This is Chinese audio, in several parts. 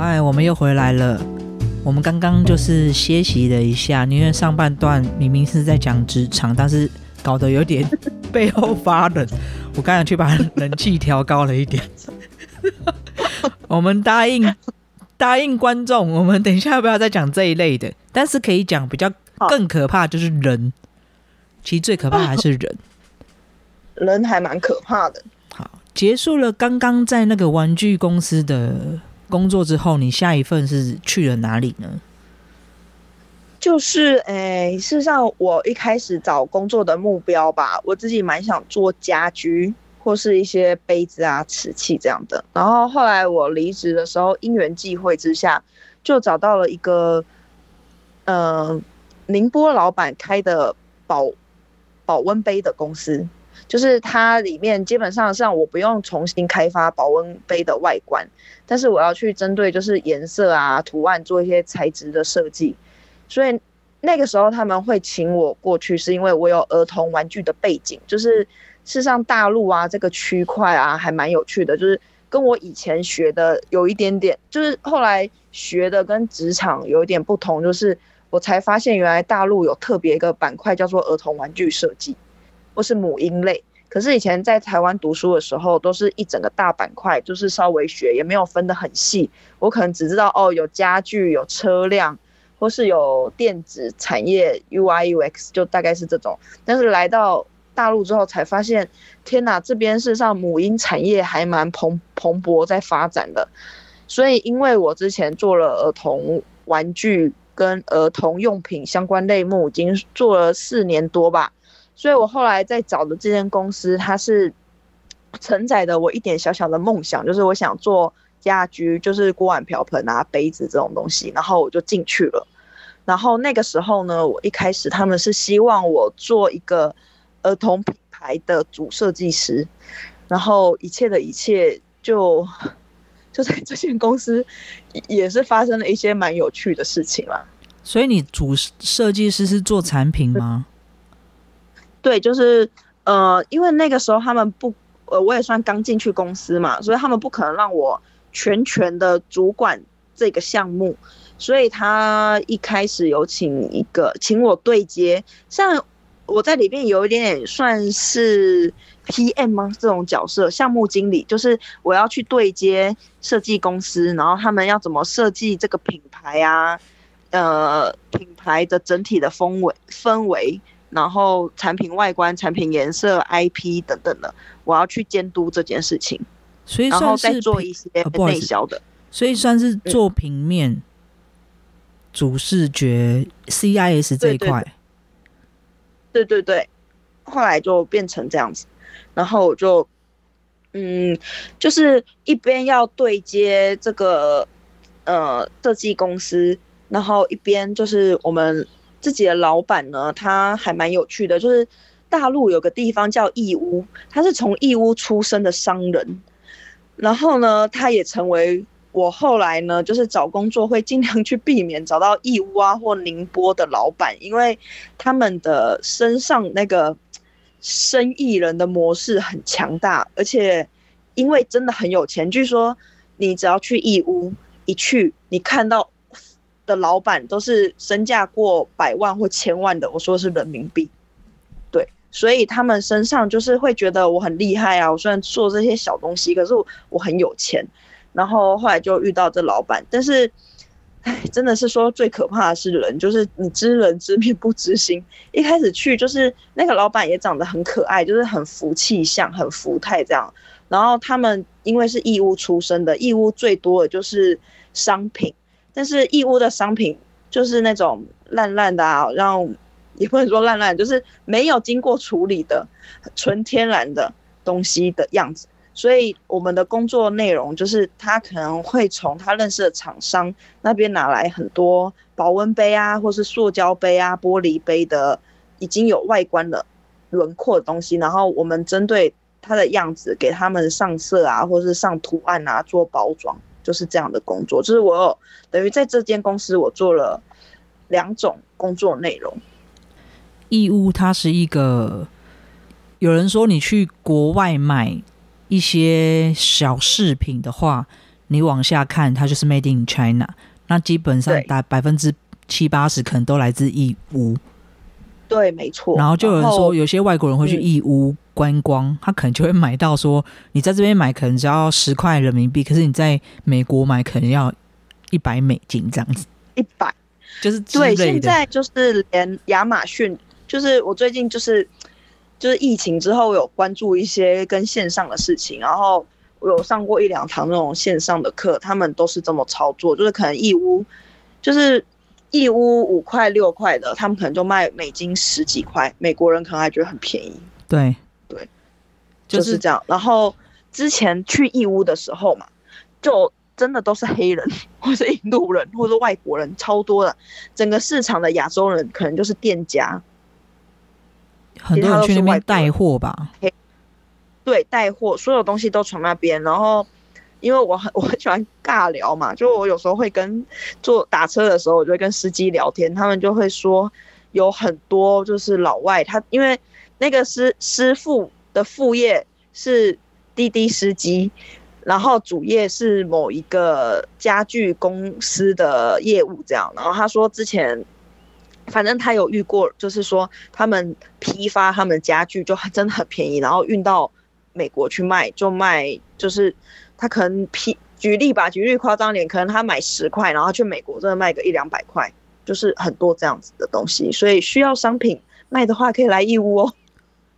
哎，我们又回来了。我们刚刚就是歇息了一下，因为上半段明明是在讲职场，但是搞得有点背后发冷。我刚才去把冷气调高了一点。我们答应观众，我们等一下不要再讲这一类的，但是可以讲比较更可怕就是人。其实最可怕还是人，人还蛮可怕的。好，结束了刚刚在那个玩具公司的工作之后，你下一份是去了哪里呢？就是事实上我一开始找工作的目标吧，我自己蛮想做家居或是一些杯子啊瓷器这样的，然后后来我离职的时候因缘际会之下就找到了一个宁波老板开的保温杯的公司，就是它里面基本上我不用重新开发保温杯的外观，但是我要去针对就是颜色啊图案做一些材质的设计，所以那个时候他们会请我过去是因为我有儿童玩具的背景，就是事实上大陆啊这个区块啊还蛮有趣的，就是跟我以前学的有一点点，就是后来学的跟职场有一点不同，就是我才发现原来大陆有特别一个板块叫做儿童玩具设计或是母婴类，可是以前在台湾读书的时候都是一整个大板块，就是稍微学也没有分得很细，我可能只知道哦有家具有车辆或是有电子产业 UI UX 就大概是这种，但是来到大陆之后才发现天哪，这边事实上母婴产业还蛮 蓬勃在发展的，所以因为我之前做了儿童玩具跟儿童用品相关类目已经做了4年多吧，所以我后来在找的这间公司它是承载的我一点小小的梦想，就是我想做家居，就是锅碗瓢盆啊杯子这种东西，然后我就进去了。然后那个时候呢，我一开始他们是希望我做一个儿童品牌的主设计师，然后一切的一切就在这间公司也是发生了一些蛮有趣的事情啦。所以你主设计师是做产品吗？对，就是因为那个时候他们不我也算刚进去公司嘛，所以他们不可能让我全的主管这个项目，所以他一开始有请我对接，像我在里面有一点点算是 PM 吗这种角色，项目经理，就是我要去对接设计公司，然后他们要怎么设计这个品牌啊，品牌的整体的氛围，然后产品外观、产品颜色、IP 等等的，我要去监督这件事情，所以算是然后再做一些内销的，所以算是做平面、主视觉、CIS 这一块。对，后来就变成这样子，然后我就就是一边要对接这个设计公司，然后一边就是我们自己的老板呢，他还蛮有趣的，就是大陆有个地方叫义乌，他是从义乌出生的商人，然后呢他也成为我后来呢就是找工作会尽量去避免找到义乌啊或宁波的老板，因为他们的身上那个生意人的模式很强大，而且因为真的很有钱，据说你只要去义乌一去，你看到的老板都是身价过100万或1000万的，我说是人民币。对，所以他们身上就是会觉得我很厉害啊，我虽然做这些小东西，可是 我很有钱。然后后来就遇到这老板，但是真的是说最可怕的是人，就是你知人知面不知心。一开始去就是那个老板也长得很可爱，就是很福气相很福态这样，然后他们因为是义乌出身的，义乌最多的就是商品，但是义乌的商品就是那种烂烂的啊，让也不能说烂烂，就是没有经过处理的纯天然的东西的样子，所以我们的工作内容就是他可能会从他认识的厂商那边拿来很多保温杯啊或是塑胶杯啊玻璃杯的已经有外观的轮廓的东西，然后我们针对他的样子给他们上色啊或是上图案啊做包装，就是这样的工作，就是我有等于在这间公司我做了2种工作内容。义乌它是一个，有人说你去国外买一些小饰品的话，你往下看它就是 Made in China， 那基本上达 70-80% 可能都来自义乌。对，没错。然后就有人说有些外国人会去义乌观光，他可能就会买到说你在这边买可能只要10块人民币，可是你在美国买可能要$100这样子。100就是之类的。对，现在就是连亚马逊，就是我最近就是疫情之后有关注一些跟线上的事情，然后我有上过1-2堂那种线上的课，他们都是这么操作，就是可能义乌5块6块的，他们可能就卖$10几块，美国人可能还觉得很便宜。对对，就是这样。然后之前去义乌的时候嘛，就真的都是黑人或是印度人或是外国人，超多的。整个市场的亚洲人可能就是店家，很多人去那边带货吧。对，带货，所有东西都从那边。然后因为我很喜欢尬聊嘛，就我有时候会跟打车的时候，我就会跟司机聊天，他们就会说有很多就是老外，他因为那个师傅的副业是滴滴司机，然后主业是某一个家具公司的业务这样。然后他说之前反正他有遇过，就是说他们批发他们家具就真的很便宜，然后运到美国去卖，就卖就是他可能举例夸张点，可能他买10块，然后去美国真的卖个100-200块，就是很多这样子的东西。所以需要商品卖的话可以来义乌哦。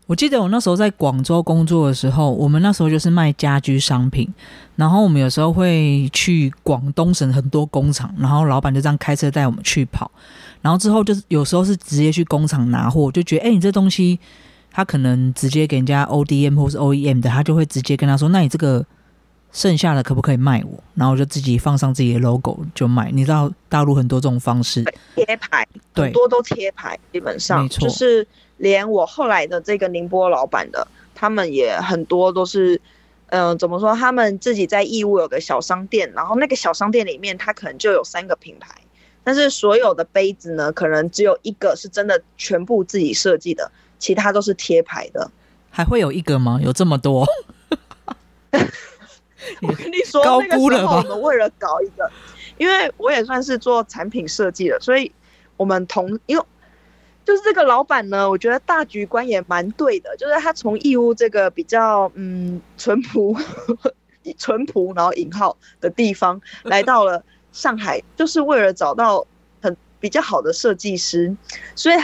我记得我那时候在广州工作的时候，我们那时候就是卖家居商品，然后我们有时候会去广东省很多工厂，然后老板就这样开车带我们去跑，然后之后就是有时候是直接去工厂拿货，就觉得你这东西他可能直接给人家 ODM 或是 OEM 的，他就会直接跟他说那你这个剩下的可不可以卖我，然后就自己放上自己的 logo 就卖。你知道大陆很多这种方式，贴牌，对，很多都贴牌，基本上就是连我后来的这个宁波老板的，他们也很多都是怎么说，他们自己在义乌有个小商店，然后那个小商店里面他可能就有3个品牌，但是所有的杯子呢可能只有1个是真的全部自己设计的，其他都是贴牌的。还会有1个吗？有这么多？我跟你说，高估了吧？那个时候我们为了搞一个，因为我也算是做产品设计的，所以我们因为就是这个老板呢，我觉得大局观也蛮对的，就是他从义乌这个比较淳朴然后引号的地方来到了上海，就是为了找到比较好的设计师。所以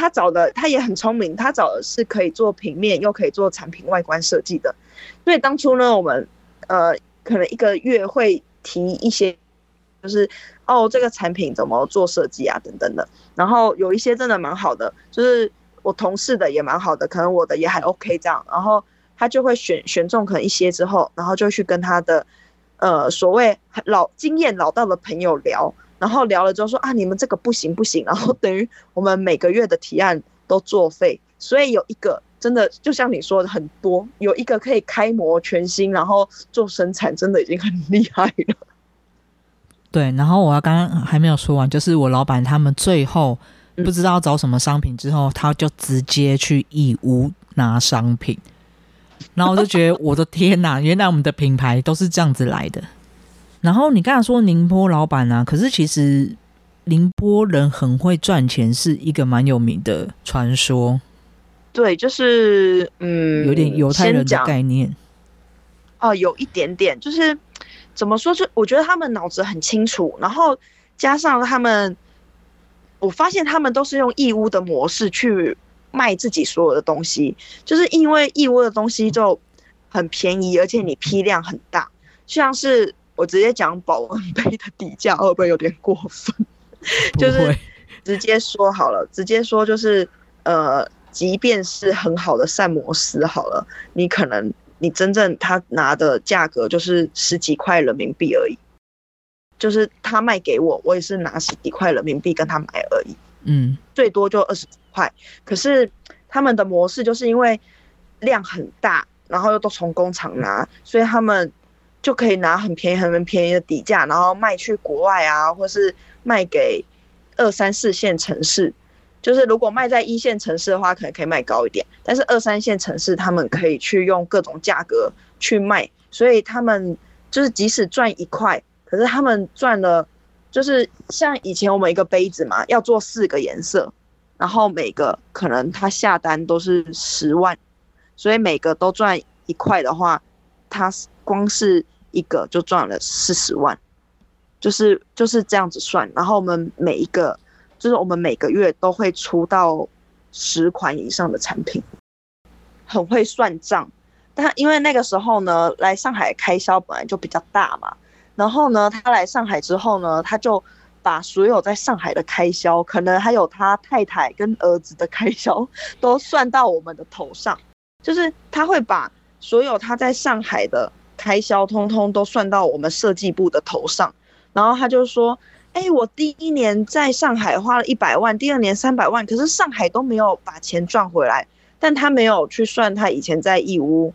他也很聪明，他找的是可以做平面又可以做产品外观设计的。所以当初呢，我们可能1个月会提一些，就是这个产品怎么做设计啊等等的。然后有一些真的蛮好的，就是我同事的也蛮好的，可能我的也还 OK 这样。然后他就会选中可能一些之后，然后就去跟他的所谓经验老道的朋友聊，然后聊了之后说啊，你们这个不行，然后等于我们每个月的提案都作废。所以有1个真的就像你说的很多，有1个可以开模全新，然后做生产，真的已经很厉害了。对，然后我刚刚还没有说完，就是我老板他们最后不知道找什么商品之后，他就直接去义乌拿商品，然后我就觉得我的天哪，原来我们的品牌都是这样子来的。然后你刚才说宁波老板啊，可是其实宁波人很会赚钱是一个蛮有名的传说。对，就是有点犹太人的概念哦，有一点点，就是怎么说，就我觉得他们脑子很清楚，然后加上他们，我发现他们都是用义乌的模式去卖自己所有的东西，就是因为义乌的东西就很便宜，而且你批量很大，像是。我直接讲保温杯的底价会不会有点过分？就是直接说好了，直接说就是即便是很好的膳魔师好了，你可能你真正他拿的价格就是10几块人民币而已，就是他卖给我，我也是拿10几块人民币跟他买而已，最多就20块。可是他们的模式就是因为量很大，然后又都从工厂拿，所以他们。就可以拿很便宜的底价，然后卖去国外啊，或是卖给2、3、4线城市。就是如果卖在1线城市的话，可能可以卖高一点，但是2、3线城市他们可以去用各种价格去卖，所以他们就是即使赚1块，可是他们赚了，就是像以前我们一个杯子嘛，要做4个颜色，然后每个可能他下单都是10万，所以每个都赚1块的话，他光是一个就赚了40万，就是这样子算。然后我们每一个，就是我们每个月都会出到10款以上的产品，很会算账。但因为那个时候呢，来上海开销本来就比较大嘛，然后呢，他来上海之后呢，他就把所有在上海的开销，可能还有他太太跟儿子的开销，都算到我们的头上。就是他会把所有他在上海的开销，通通都算到我们设计部的头上。然后他就说：“哎，我第一年在上海花了100万，第二年300万，可是上海都没有把钱赚回来。”但他没有去算他以前在义乌，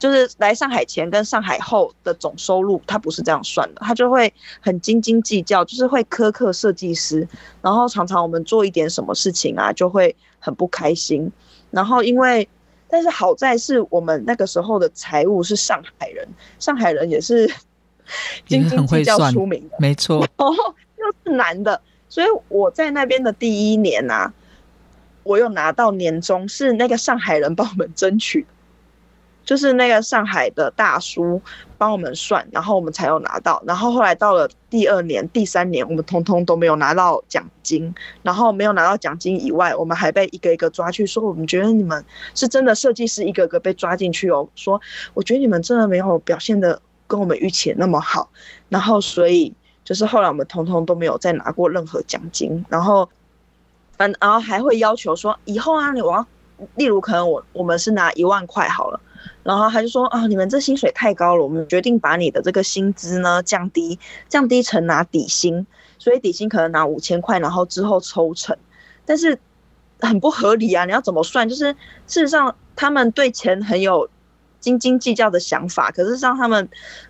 就是来上海前跟上海后的总收入，他不是这样算的，他就会很斤斤计较，就是会苛刻设计师，然后常常我们做一点什么事情啊，就会很不开心。然后因为，但是好在是我们那个时候的财务是上海人，上海人也是斤斤计较出名的，没错，然后又是男的，所以我在那边的第一年啊，我有拿到年终，是那个上海人帮我们争取的。就是那个上海的大叔帮我们算，然后我们才有拿到。然后后来到了第二年、第三年，我们通通都没有拿到奖金。然后没有拿到奖金以外，我们还被一个一个抓去，说我们觉得你们是真的设计师，一个个被抓进去哦。说我觉得你们真的没有表现的跟我们预期那么好。然后所以就是后来我们通通都没有再拿过任何奖金。然后还会要求说以后啊，例如可能我们是拿1万块好了。然后他就说啊，你们这薪水太高了，我们决定把你的这个薪资呢降低成拿底薪，所以底薪可能拿5000块，然后之后抽成，但是很不合理啊！你要怎么算？就是事实上他们对钱很有斤斤计较的想法，可是让他们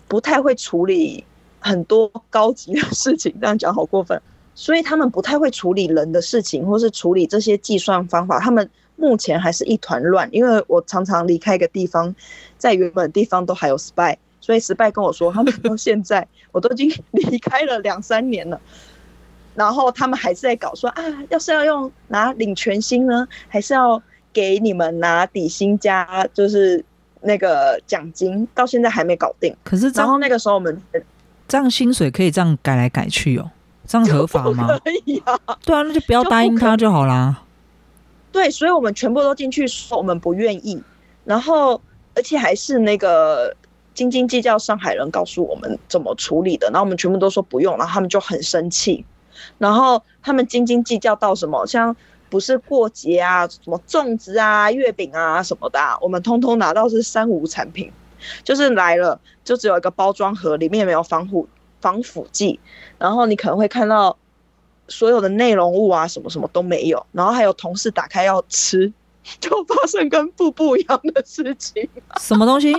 不太会处理很多高级的事情，这样讲好过分。所以他们不太会处理人的事情，或是处理这些计算方法，他们目前还是一团乱。因为我常常离开一个地方，在原本的地方都还有 spy， 所以 spy 跟我说他们到现在我都已经离开了2-3年了，然后他们还是在搞说啊，要是要用拿领全薪呢，还是要给你们拿底薪加就是那个奖金，到现在还没搞定。可是然后那个时候我们这样薪水可以这样改来改去哦，这样合法吗？可以啊，对啊，那就不要答应他就好啦。对，所以我们全部都进去说我们不愿意，然后而且还是那个斤斤计较上海人告诉我们怎么处理的，然后我们全部都说不用，然后他们就很生气，然后他们斤斤计较到什么，像不是过节啊，什么粽子啊、月饼啊什么的、啊，我们通通拿到是3无产品，就是来了就只有一个包装盒，里面没有防腐剂，然后你可能会看到。所有的内容物啊，什么什么都没有，然后还有同事打开要吃，就发生跟瀑布一样的事情。什么东西？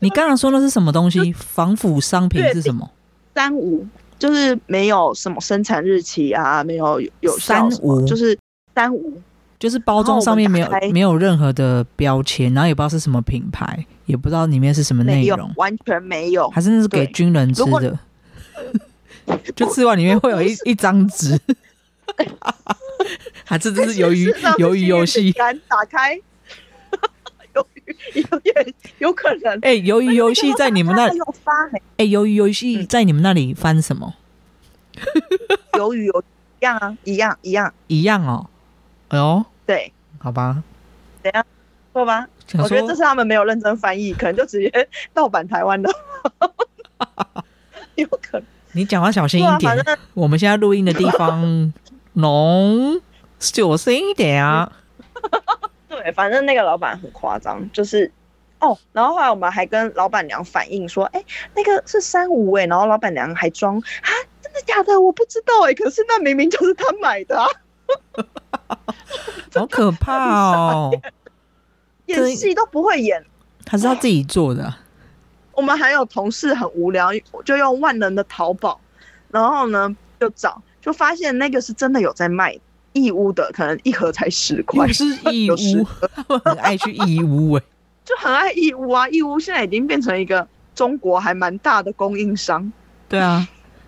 你刚刚说的是什么东西？防腐商品是什么？3无就是没有什么生产日期啊，没有有效什么，就是3无，就是包装上面没有任何的标签，然后也不知道是什么品牌，也不知道里面是什么内容，完全没有，还是那是给军人吃的。就吃完里面会有一张纸，还这是鱿鱼游戏。打开，有可能。哎，鱿鱼游戏在你们那里？哎，鱿鱼游戏在你们那里翻什么？鱿鱼游一样啊，一样哦。哎呦，对，好吧，怎样做吧？我觉得这是他们没有认真翻译，可能就直接盗版台湾的，有可能。你讲话小心一点，我们现在录音的地方浓小心一点啊。对，反正那个老板很夸张，就是哦，然后后来我们还跟老板娘反映说，哎、欸，那个是3无哎，然后老板娘还装啊，真的假的？我不知道哎、欸，可是那明明就是他买的、啊，好可怕哦！演戏都不会演，还是他自己做的、啊。我们还有同事很无聊，就用万能的淘宝，然后呢就找，就发现那个是真的有在卖义乌的，可能1盒才10块。是义乌，我很爱去义乌哎、欸，就很爱义乌啊！义乌现在已经变成一个中国还蛮大的供应商。对啊，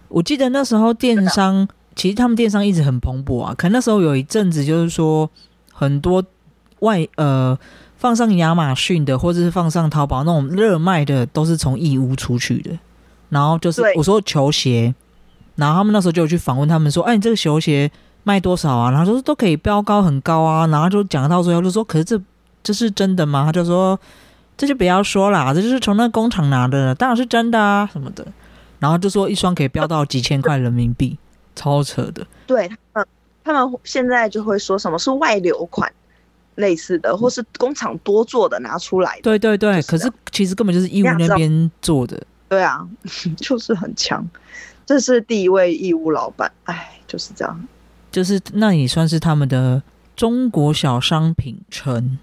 我记得那时候电商，其实他们电商一直很蓬勃啊，可那时候有一阵子就是说很多放上亚马逊的或者是放上淘宝那种热卖的都是从义乌出去的，然后就是我说球鞋，然后他们那时候就有去访问他们说，哎，你这个球鞋卖多少啊？然后说都可以标高很高啊，然后就讲到最后就说，可是这是真的吗？他就说这就不要说啦，这就是从那工厂拿的，当然是真的啊什么的，然后就说一双可以标到几千块人民币，超扯的。对，他们现在就会说什么是外流款类似的，或是工厂多做的拿出来的。对对对，就是，可是其实根本就是义乌那边做的。对啊，就是很强。这是第一位义乌老板，哎，就是这样。就是那也算是他们的中国小商品城。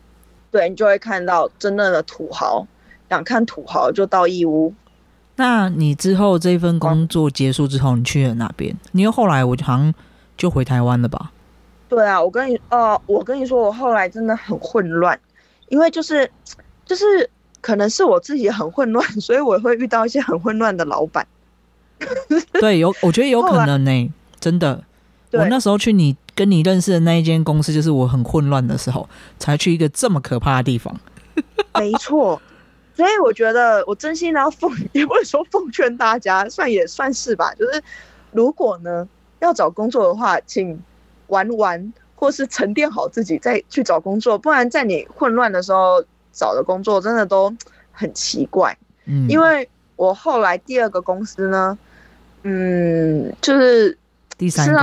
对，你就会看到真正的土豪，想看土豪就到义乌。那你之后这份工作结束之后，你去了哪边？你又后来我好像就回台湾了吧？对啊，我跟你说，我后来真的很混乱，因为就是可能是我自己很混乱，所以我会遇到一些很混乱的老板。对，我觉得有可能欸，真的。我那时候去你跟你认识的那一间公司，就是我很混乱的时候，才去一个这么可怕的地方。没错，所以我觉得我真心要也不是说奉劝大家，也算是吧。就是如果呢要找工作的话，请玩或是沉淀好自己再去找工作，不然在你混乱的时候找的工作真的都很奇怪。嗯，因为我后来第二个公司呢，就是第三个，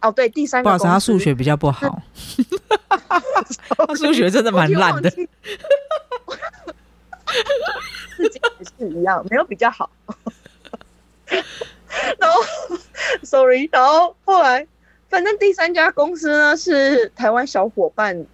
哦对，第三个公司，不好意思，他数学比较不好，他数学真的蛮烂的，自己也是一样，没有比较好。然后 ，sorry， 然后后来，反正第三家公司呢是台湾小伙伴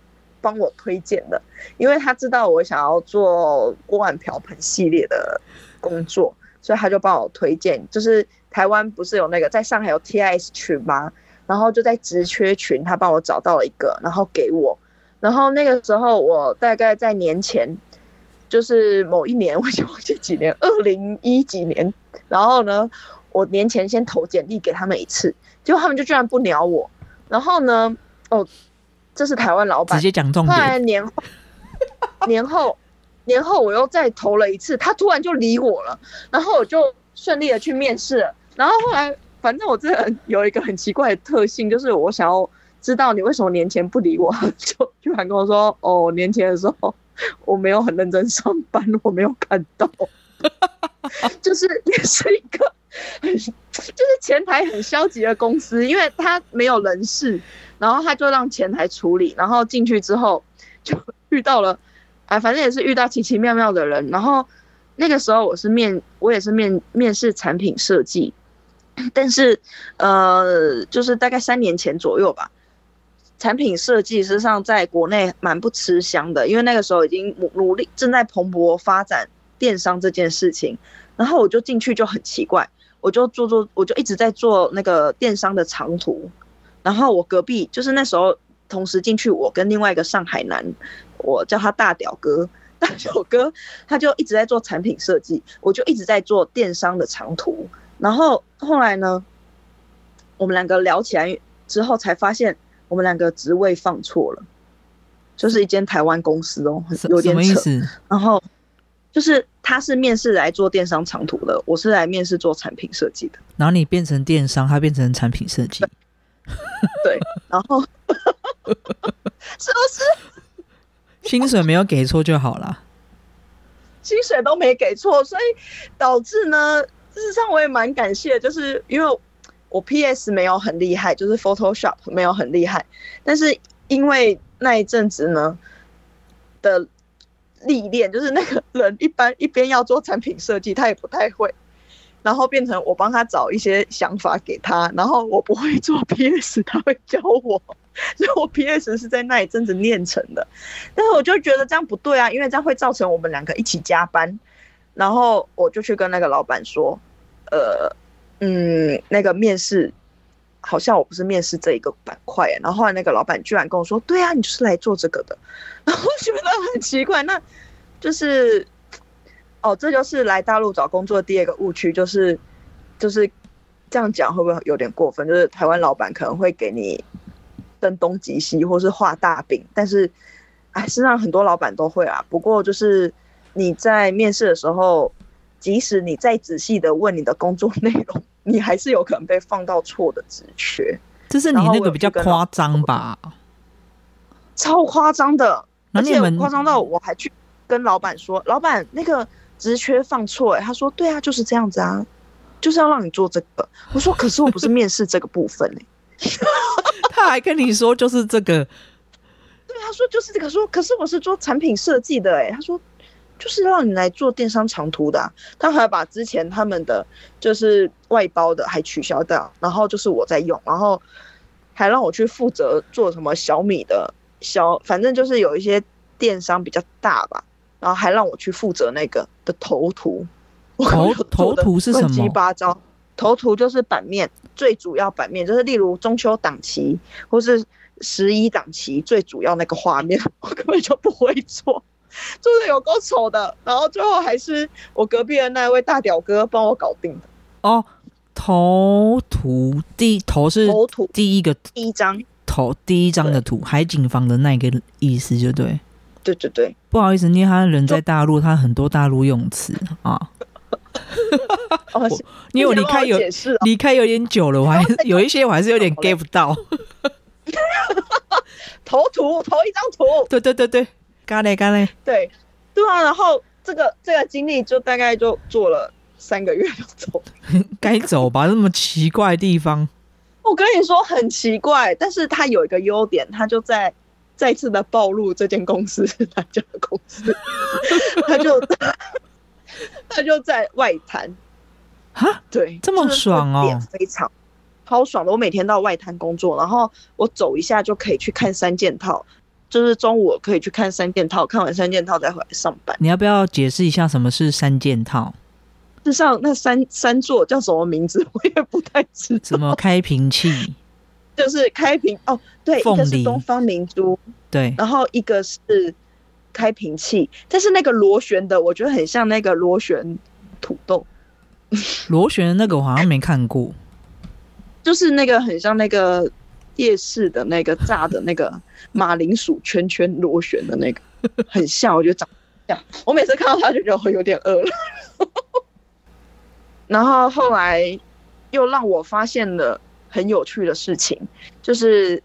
帮我推荐的，因为他知道我想要做锅碗瓢盆系列的工作，所以他就帮我推荐。就是台湾不是有那个在上海有 TIS 群吗？然后就在职缺群，他帮我找到了一个，然后给我。然后那个时候我大概在年前，就是某一年，我忘记几年，2010几年。然后呢，我年前先投简历给他们一次，结果他们就居然不鸟我。然后呢，哦，这是台湾老板直接讲重点。后来年后我又再投了一次，他突然就理我了，然后我就顺利的去面试了。然后后来，反正我这人有一个很奇怪的特性，就是我想要知道你为什么年前不理我，就居然跟我说：“哦，年前的时候我没有很认真上班，我没有看到。”就是也是一个就是前台很消极的公司，因为他没有人事，然后他就让前台处理，然后进去之后就遇到了，反正也是遇到奇奇妙妙的人。然后那个时候我也是面试产品设计，但是就是大概3年前左右吧。产品设计实际上在国内蛮不吃香的，因为那个时候已经努力正在蓬勃发展电商这件事情，然后我就进去就很奇怪，我就一直在做那个电商的长途。然后我隔壁就是那时候同时进去，我跟另外一个上海男，我叫他大屌哥，他就一直在做产品设计，我就一直在做电商的长途。然后后来呢，我们两个聊起来之后才发现，我们两个职位放错了，就是一间台湾公司哦，有点扯。然后就是他是面试来做电商长途的，我是来面试做产品设计的。然后你变成电商，他变成产品设计。对，然后是不是薪水没有给错就好了？薪水都没给错，所以导致呢，事实上我也蛮感谢，就是因为我 PS 没有很厉害，就是 Photoshop 没有很厉害，但是因为那一阵子呢的历练，就是那个人一边要做产品设计，他也不太会，然后变成我帮他找一些想法给他，然后我不会做 PS， 他会教我，所以我 PS 是在那一阵子练成的。但是我就觉得这样不对啊，因为这样会造成我们两个一起加班。然后我就去跟那个老板说，那个面试好像我不是面试这一个板块，然后后来那个老板居然跟我说，对啊，你就是来做这个的。然后我觉得很奇怪，那就是，哦，这就是来大陆找工作的第二个误区，就是就是这样讲会不会有点过分？就是台湾老板可能会给你登东击西，或是画大饼，但是哎，实际上很多老板都会啊。不过就是你在面试的时候，即使你再仔细的问你的工作内容，你还是有可能被放到错的职缺。就是你那个比较夸张吧？超夸张的，而且夸张到我还去跟老板说，老板那个职缺放错，欸，他说对啊，就是这样子啊，就是要让你做这个。我说可是我不是面试这个部分欸，他还跟你说就是这个，对，他说就是这个，说可是我是做产品设计的欸，他说就是让你来做电商长途的啊，他还把之前他们的就是外包的还取消掉，然后就是我在用，然后还让我去负责做什么小米的小，反正就是有一些电商比较大吧，然后还让我去负责那个的头图。头图是什么？七八糟，头图就是版面，最主要版面就是例如中秋档期或是11档期最主要那个画面，我根本就不会做。就是有够丑的，然后最后还是我隔壁的那位大屌哥帮我搞定的。哦，头图头是第一个第一张头第一张的图，海景房的那个意思就对。对对对，不好意思，因为他人在大陆，他很多大陆用词啊。哦，因为我离开有点久了，我还有一些我还是有点 get 不到。头一张图。对对对对。干嘞，对啊，然后这个经历就大概就做了3个月就走，该走吧，那么奇怪的地方。我跟你说很奇怪，但是它有一个优点，它就在再次的暴露这间公司是哪家公司，它就在外滩啊，对，这么爽哦，就是、非常超爽的。我每天到外滩工作，然后我走一下就可以去看三件套。就是中午我可以去看三件套，看完三件套再回来上班。你要不要解释一下什么是三件套？事实上，那三座叫什么名字我也不太知道。什么开瓶器？就是开瓶哦，对，一个是东方明珠，对，然后一个是开瓶器，但是那个螺旋的，我觉得很像那个螺旋土豆。螺旋的那个我好像没看过，就是那个很像那个。夜市的那个炸的那个马铃薯圈圈螺旋的那个很像，我觉得长得像。我每次看到他就觉得我有点饿了。然后后来又让我发现了很有趣的事情，就是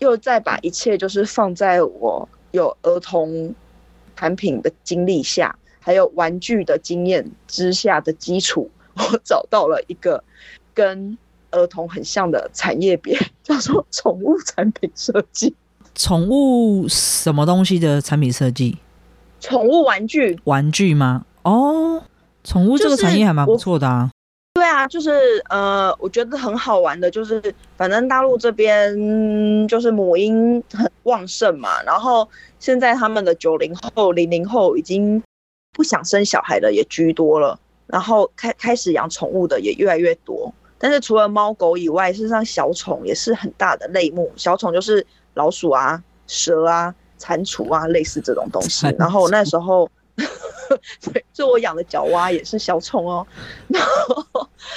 又再把一切就是放在我有儿童产品的经历下，还有玩具的经验之下的基础，我找到了一个跟儿童很像的产业别，叫做宠物产品设计。宠物什么东西的产品设计？宠物玩具。玩具吗？哦，宠物这个产业还蛮不错的啊。对啊，就是我觉得很好玩的，就是反正大陆这边就是母婴很旺盛嘛，然后现在他们的90后、00后已经不想生小孩的也居多了，然后开始养宠物的也越来越多。但是除了猫狗以外，事实上小宠也是很大的类目。小宠就是老鼠啊、蛇啊、蟾蜍啊，类似这种东西。然后我那时候，对，所以我养的角蛙也是小宠哦。然后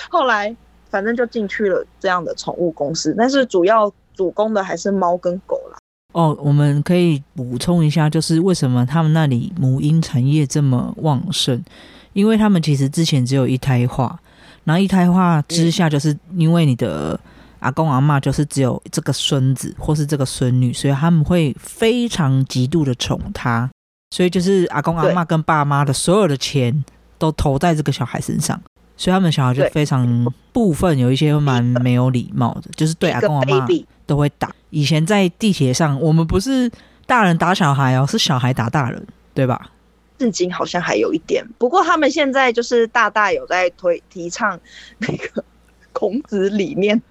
后来反正就进去了这样的宠物公司，但是主要主攻的还是猫跟狗啦。哦，我们可以补充一下，就是为什么他们那里母婴产业这么旺盛？因为他们其实之前只有一胎化。然后一胎化之下，就是因为你的阿公阿嬷就是只有这个孙子或是这个孙女，所以他们会非常极度的宠他，所以就是阿公阿嬷跟爸妈的所有的钱都投在这个小孩身上，所以他们小孩就非常部分有一些蛮没有礼貌的，就是对阿公阿嬷都会打。以前在地铁上，我们不是大人打小孩哦，是小孩打大人，对吧？至今好像还有一点，不过他们现在就是大大有在提倡那个孔子理念、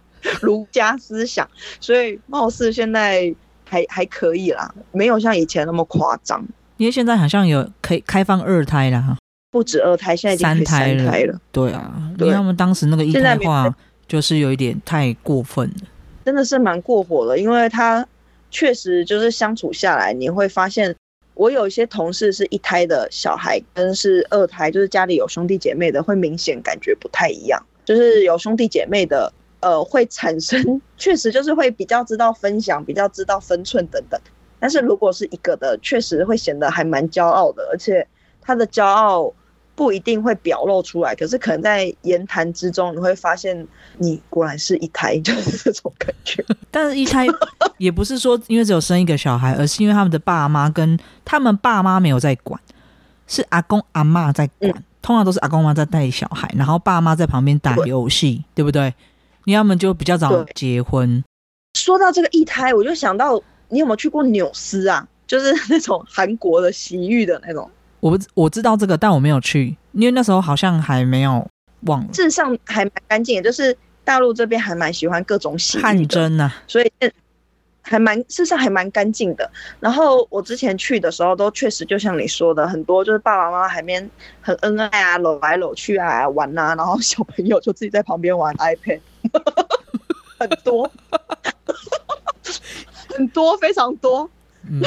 儒家思想，所以貌似现在还可以啦，没有像以前那么夸张。因为现在好像有可以开放2胎啦，不止2胎，现在已经可以3胎了。对啊，对，因为他们当时那个一胎化就是有一点太过分了，真的是蛮过火的，因为他确实就是相处下来，你会发现。我有一些同事是1胎的小孩，跟是2胎，就是家里有兄弟姐妹的，会明显感觉不太一样。就是有兄弟姐妹的，会产生确实就是会比较知道分享，比较知道分寸等等。但是如果是一个的，确实会显得还蛮骄傲的，而且他的骄傲不一定会表露出来，可是可能在言谈之中，你会发现你果然是一胎，就是这种感觉。但是一胎也不是说因为只有生一个小孩，而是因为他们的爸妈跟他们爸妈没有在管，是阿公阿嬷在管，通常都是阿公阿嬷在带小孩，然后爸妈在旁边打游戏，对不对？因为他们就比较早结婚。说到这个一胎，我就想到你有没有去过纽斯啊？就是那种韩国的洗浴的那种。我知道这个，但我没有去，因为那时候好像还没有忘了。事实上还蛮干净，也就是大陆这边还蛮喜欢各种洗浴的汗蒸啊，所以还蛮事实上还蛮干净的。然后我之前去的时候，都确实就像你说的，很多就是爸爸妈妈海边很恩爱啊，搂来搂去啊，玩啊，然后小朋友就自己在旁边玩 iPad， 很多，很多，非常多。嗯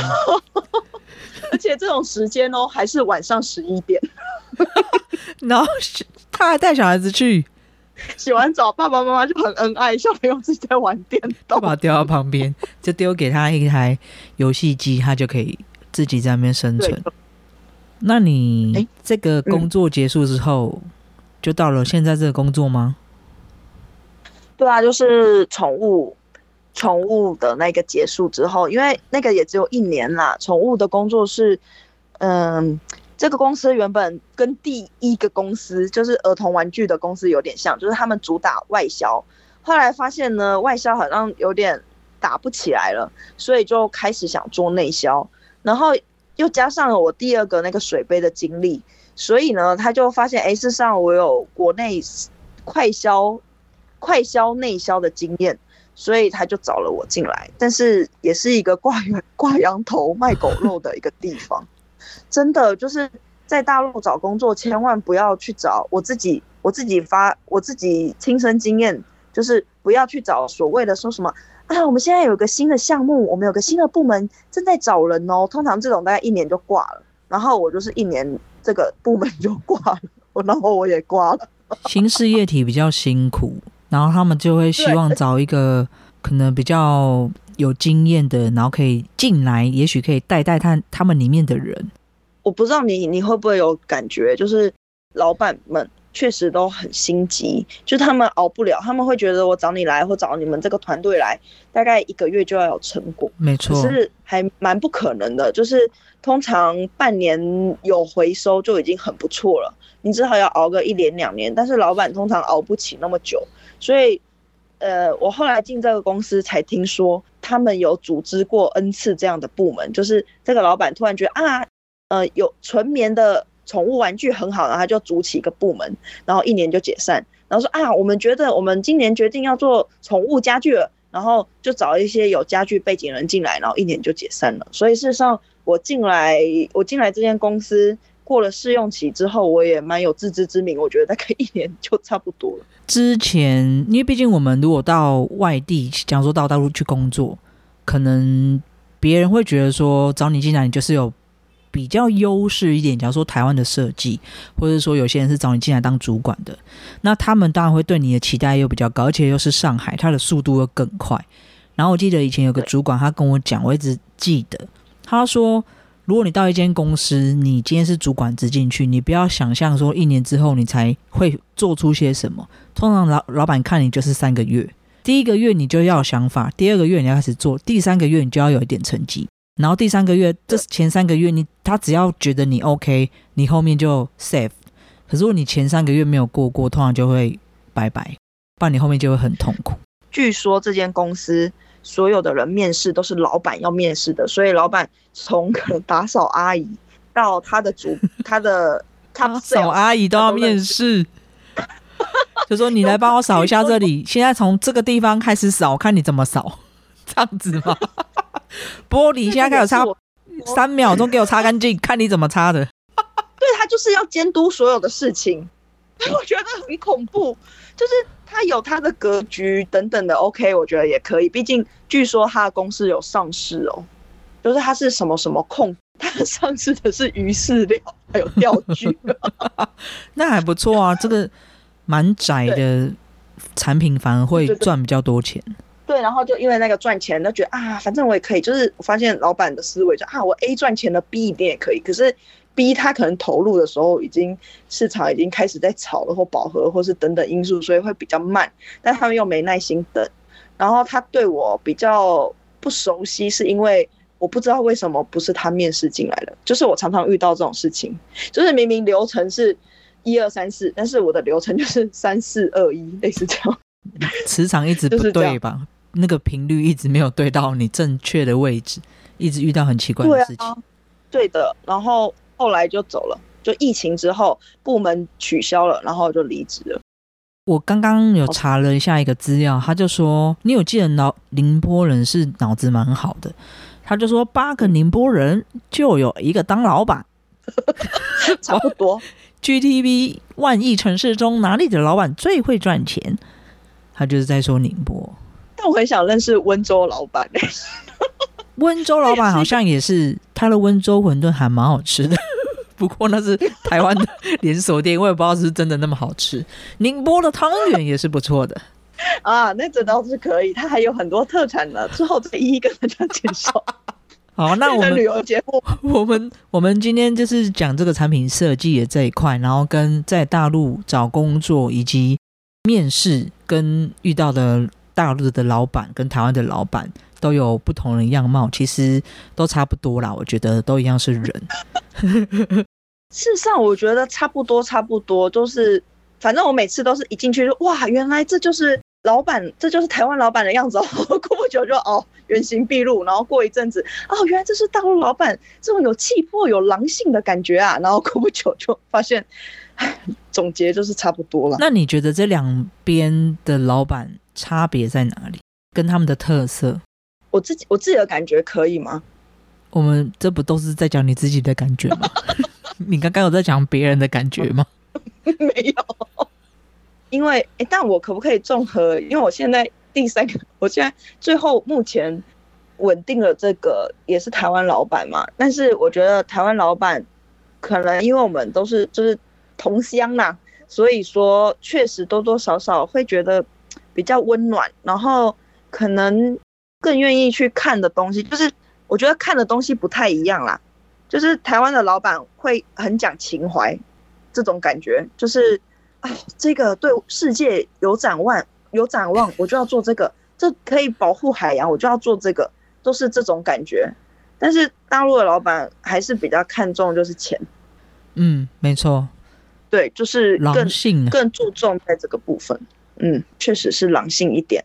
而且这种时间哦，还是晚上11点，然后他还带小孩子去洗完澡，爸爸妈妈就很恩爱，小朋友自己在玩电动，把他丢到旁边，就丢给他一台游戏机，他就可以自己在那边生存。那你这个工作结束之后，就到了现在这个工作吗？对啊，就是宠物的那个结束之后，因为那个也只有1年啦。宠物的工作是，这个公司原本跟第一个公司就是儿童玩具的公司有点像，就是他们主打外销。后来发现呢，外销好像有点打不起来了，所以就开始想做内销。然后又加上了我第2个那个水杯的经历，所以呢，他就发现，哎，事实上我有国内快销内销的经验。所以他就找了我进来，但是也是一个挂羊头卖狗肉的一个地方。真的就是在大陆找工作，千万不要去找我自己亲身经验，就是不要去找所谓的说什么啊，我们现在有个新的项目，我们有个新的部门正在找人哦。通常这种大概1年就挂了，然后我就是1年这个部门就挂了，然后我也挂了。新事业体比较辛苦。然后他们就会希望找一个可能比较有经验的，然后可以进来，也许可以带他们里面的人。我不知道你会不会有感觉，就是老板们确实都很心急，就是他们熬不了，他们会觉得我找你来或找你们这个团队来，大概1个月就要有成果。没错，可是还蛮不可能的，就是通常半年有回收就已经很不错了，你至少要熬个1年2年，但是老板通常熬不起那么久。所以，我后来进这个公司才听说，他们有组织过 N 次这样的部门，就是这个老板突然觉得啊，有纯棉的宠物玩具很好，然后他就组起一个部门，然后1年就解散，然后说啊，我们觉得我们今年决定要做宠物家具了，然后就找一些有家具背景人进来，然后1年就解散了。所以事实上，我进来这间公司。过了试用期之后，我也蛮有自知之明，我觉得大概1年就差不多了。之前因为毕竟我们如果到外地，讲说到大陆去工作，可能别人会觉得说找你进来你就是有比较优势一点，假如说台湾的设计，或者说有些人是找你进来当主管的，那他们当然会对你的期待又比较高，而且又是上海，他的速度又更快。然后我记得以前有个主管他跟我讲，我一直记得他说，如果你到一间公司，你今天是主管职进去，你不要想象说1年之后你才会做出些什么。通常老板看你就是3个月，第1个月你就要有想法，第2个月你要开始做，第3个月你就要有一点成绩，然后第3个月这前3个月他只要觉得你 OK， 你后面就 safe。 可是如果你前3个月没有过，通常就会拜拜，不然你后面就会很痛苦。据说这间公司所有的人面试都是老板要面试的，所以老板从可能打扫阿姨到他的 top sales， 打扫阿姨都要面试，就说你来帮我扫一下这里，现在从这个地方开始扫，看你怎么扫，这样子吗？玻璃现在开始擦，3秒钟给我擦干净，看你怎么擦的。对，他就是要监督所有的事情，我觉得很恐怖，就是。他有他的格局等等的 OK， 我觉得也可以，毕竟据说他的公司有上市哦，就是他是什么什么控，他上市的是鱼饲料还有钓具那还不错啊，这个蛮窄的产品反而会赚比较多钱。对，然后就因为那个赚钱，就觉得啊，反正我也可以。就是我发现老板的思维就啊，我 A 赚钱的 B 一定也可以。可是 B 他可能投入的时候，已经市场已经开始在炒了，或饱和，或是等等因素，所以会比较慢。但他们又没耐心等。然后他对我比较不熟悉，是因为我不知道为什么不是他面试进来的。就是我常常遇到这种事情，就是明明流程是1 2 3 4，但是我的流程就是3 4 2 1，类似这样。磁场一直不对吧？就是那个频率一直没有对到你正确的位置，一直遇到很奇怪的事情。 对的，然后后来就走了，就疫情之后部门取消了，然后就离职了。我刚刚有查了一下一个资料，他就说你有记得宁波人是脑子蛮好的，他就说8个宁波人就有一个当老板。差不多。GTV 万亿城市中哪里的老板最会赚钱？他就是在说宁波。但我很想认识温州老板。温州老板好像也是，他的温州馄饨还蛮好吃的。不过那是台湾的连锁店，我也不知道是真的那么好吃。宁波的汤圆也是不错的。啊，那这倒是可以，他还有很多特产呢，之后再一一跟大家介绍。好，那我们旅游节目，我们今天就是讲这个产品设计的这一块，然后跟在大陆找工作以及面试跟遇到的大陆的老板跟台湾的老板都有不同的样貌，其实都差不多啦，我觉得都一样是人。事实上我觉得差不多，就是反正我每次都是一进去就哇，原来这就是老板，这就是台湾老板的样子哦。过不久就哦原形毕露，然后过一阵子哦原来这是大陆老板这种有气魄有狼性的感觉啊，然后过不久就发现，总结就是差不多了。那你觉得这两边的老板差别在哪里？跟他们的特色，我自己的感觉可以吗？我们这不都是在讲你自己的感觉吗？你刚刚有在讲别人的感觉吗？没有。因为但我可不可以综合？因为我现在我现在最后目前稳定了这个也是台湾老板嘛，但是我觉得台湾老板可能因为我们都是就是同乡啦，所以说确实多多少少会觉得比较温暖，然后可能更愿意去看的东西，就是我觉得看的东西不太一样啦。就是台湾的老板会很讲情怀，这种感觉就是。啊，这个对世界有展望，我就要做这个。这可以保护海洋，我就要做这个，都是这种感觉。但是大陆的老板还是比较看重就是钱。嗯，没错。对，就是更注重在这个部分。嗯，确实是狼性一点。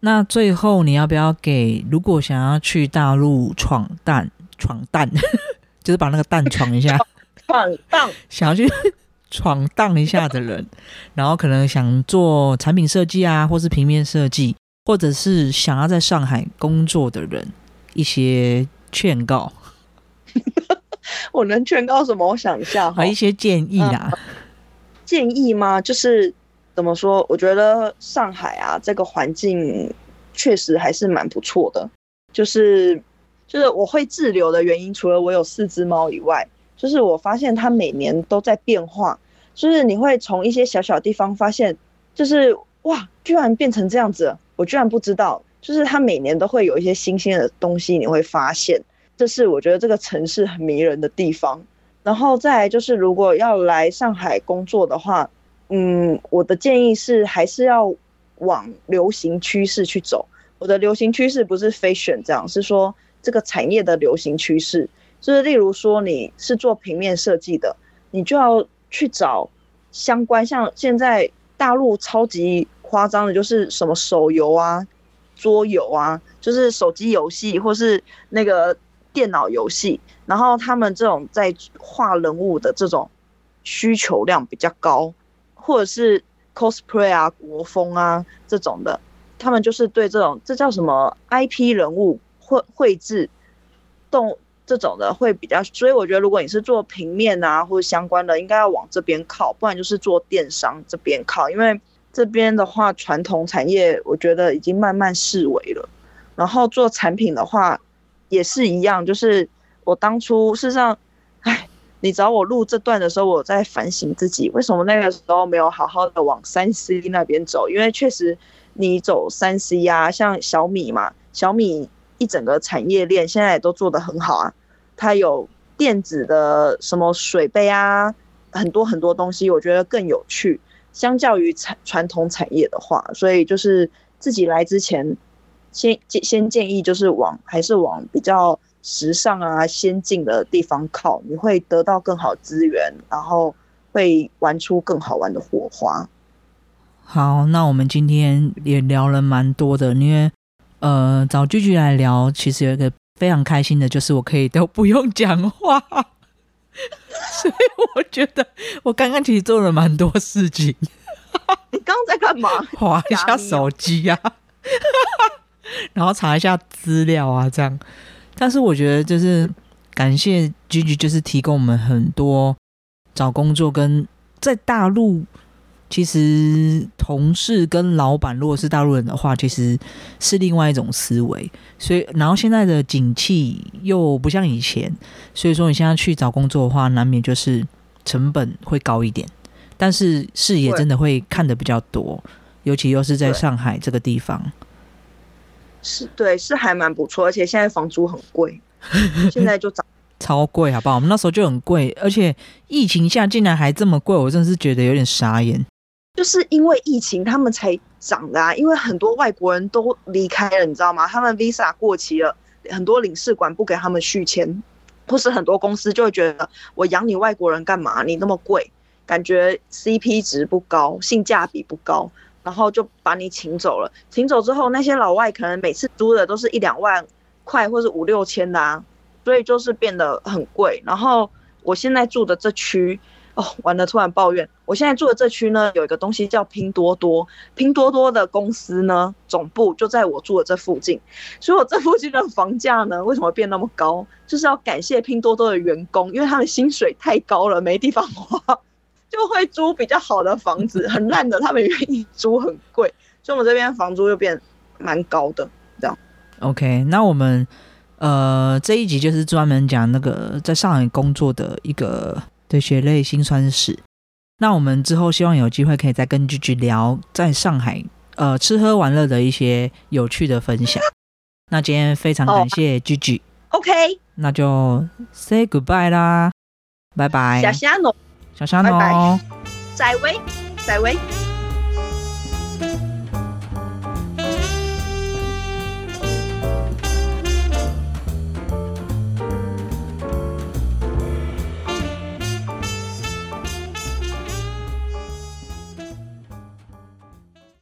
那最后你要不要给如果想要去大陆闯荡，就是把那个蛋闯一下，闯荡，想要去。闯荡一下的人，然后可能想做产品设计啊，或是平面设计，或者是想要在上海工作的人，一些劝告。我能劝告什么？我想一下，一些建议啦。建议吗？就是怎么说？我觉得上海啊，这个环境确实还是蛮不错的。就是我会滞留的原因，除了我有4只猫以外。就是我发现它每年都在变化，就是你会从一些小小地方发现，就是哇，居然变成这样子了，我居然不知道。就是它每年都会有一些新鲜的东西，你会发现，这是我觉得这个城市很迷人的地方。然后再来就是，如果要来上海工作的话，我的建议是还是要往流行趋势去走。我的流行趋势不是 fashion 这样，是说这个产业的流行趋势。就是例如说你是做平面设计的，你就要去找相关，像现在大陆超级夸张的就是什么手游啊、桌游啊，就是手机游戏或是那个电脑游戏，然后他们这种在画人物的这种需求量比较高，或者是 cosplay 啊、国风啊这种的，他们就是对这种这叫什么 IP 人物绘制动这种的会比较，所以我觉得如果你是做平面啊或者相关的，应该要往这边靠，不然就是做电商这边靠，因为这边的话传统产业我觉得已经慢慢式微了。然后做产品的话也是一样，就是我当初事实上，你找我录这段的时候，我在反省自己，为什么那个时候没有好好的往 3C 那边走？因为确实你走 3C 啊，像小米嘛，小米一整个产业链现在也都做得很好啊，它有电子的什么水杯啊，很多很多东西，我觉得更有趣，相较于传统产业的话，所以就是自己来之前先建议就是还是往比较时尚啊先进的地方靠，你会得到更好资源，然后会玩出更好玩的火花。好，那我们今天也聊了蛮多的，因为找聚聚来聊，其实有一个非常开心的就是我可以都不用讲话所以我觉得我刚刚其实做了蛮多事情你刚刚在干嘛？滑一下手机啊然后查一下资料啊这样。但是我觉得就是感谢 Gigi， 就是提供我们很多找工作跟在大陆，其实同事跟老板如果是大陆人的话，其实是另外一种思维。所以然后现在的景气又不像以前，所以说你现在去找工作的话，难免就是成本会高一点，但是视野真的会看得比较多，尤其又是在上海这个地方。是，对，是还蛮不错，而且现在房租很贵，现在就涨超贵，好不好？我们那时候就很贵，而且疫情下竟然还这么贵，我真的是觉得有点傻眼。就是因为疫情他们才涨的啊，因为很多外国人都离开了，你知道吗？他们 Visa 过期了，很多领事馆不给他们续签，或是很多公司就会觉得我养你外国人干嘛？你那么贵，感觉 CP 值不高，性价比不高。然后就把你请走了，请走之后那些老外可能每次租的都是1-2万块或是5-6千的啊，所以就是变得很贵。然后我现在住的这区，哦，完了，突然抱怨。我现在住的这区呢，有一个东西叫拼多多，拼多多的公司呢总部就在我住的这附近，所以我这附近的房价呢为什么变那么高，就是要感谢拼多多的员工，因为他们薪水太高了，没地方花。就会租比较好的房子，很烂的他们愿意租很贵，所以我们这边房租就变蛮高的这样。 OK， 那我们这一集就是专门讲那个在上海工作的一个对血泪辛酸史。那我们之后希望有机会可以再跟聚聚聊在上海吃喝玩乐的一些有趣的分享那今天非常感谢聚聚， OK， 那就 say goodbye 啦，拜拜，小虾诺，再会，再会。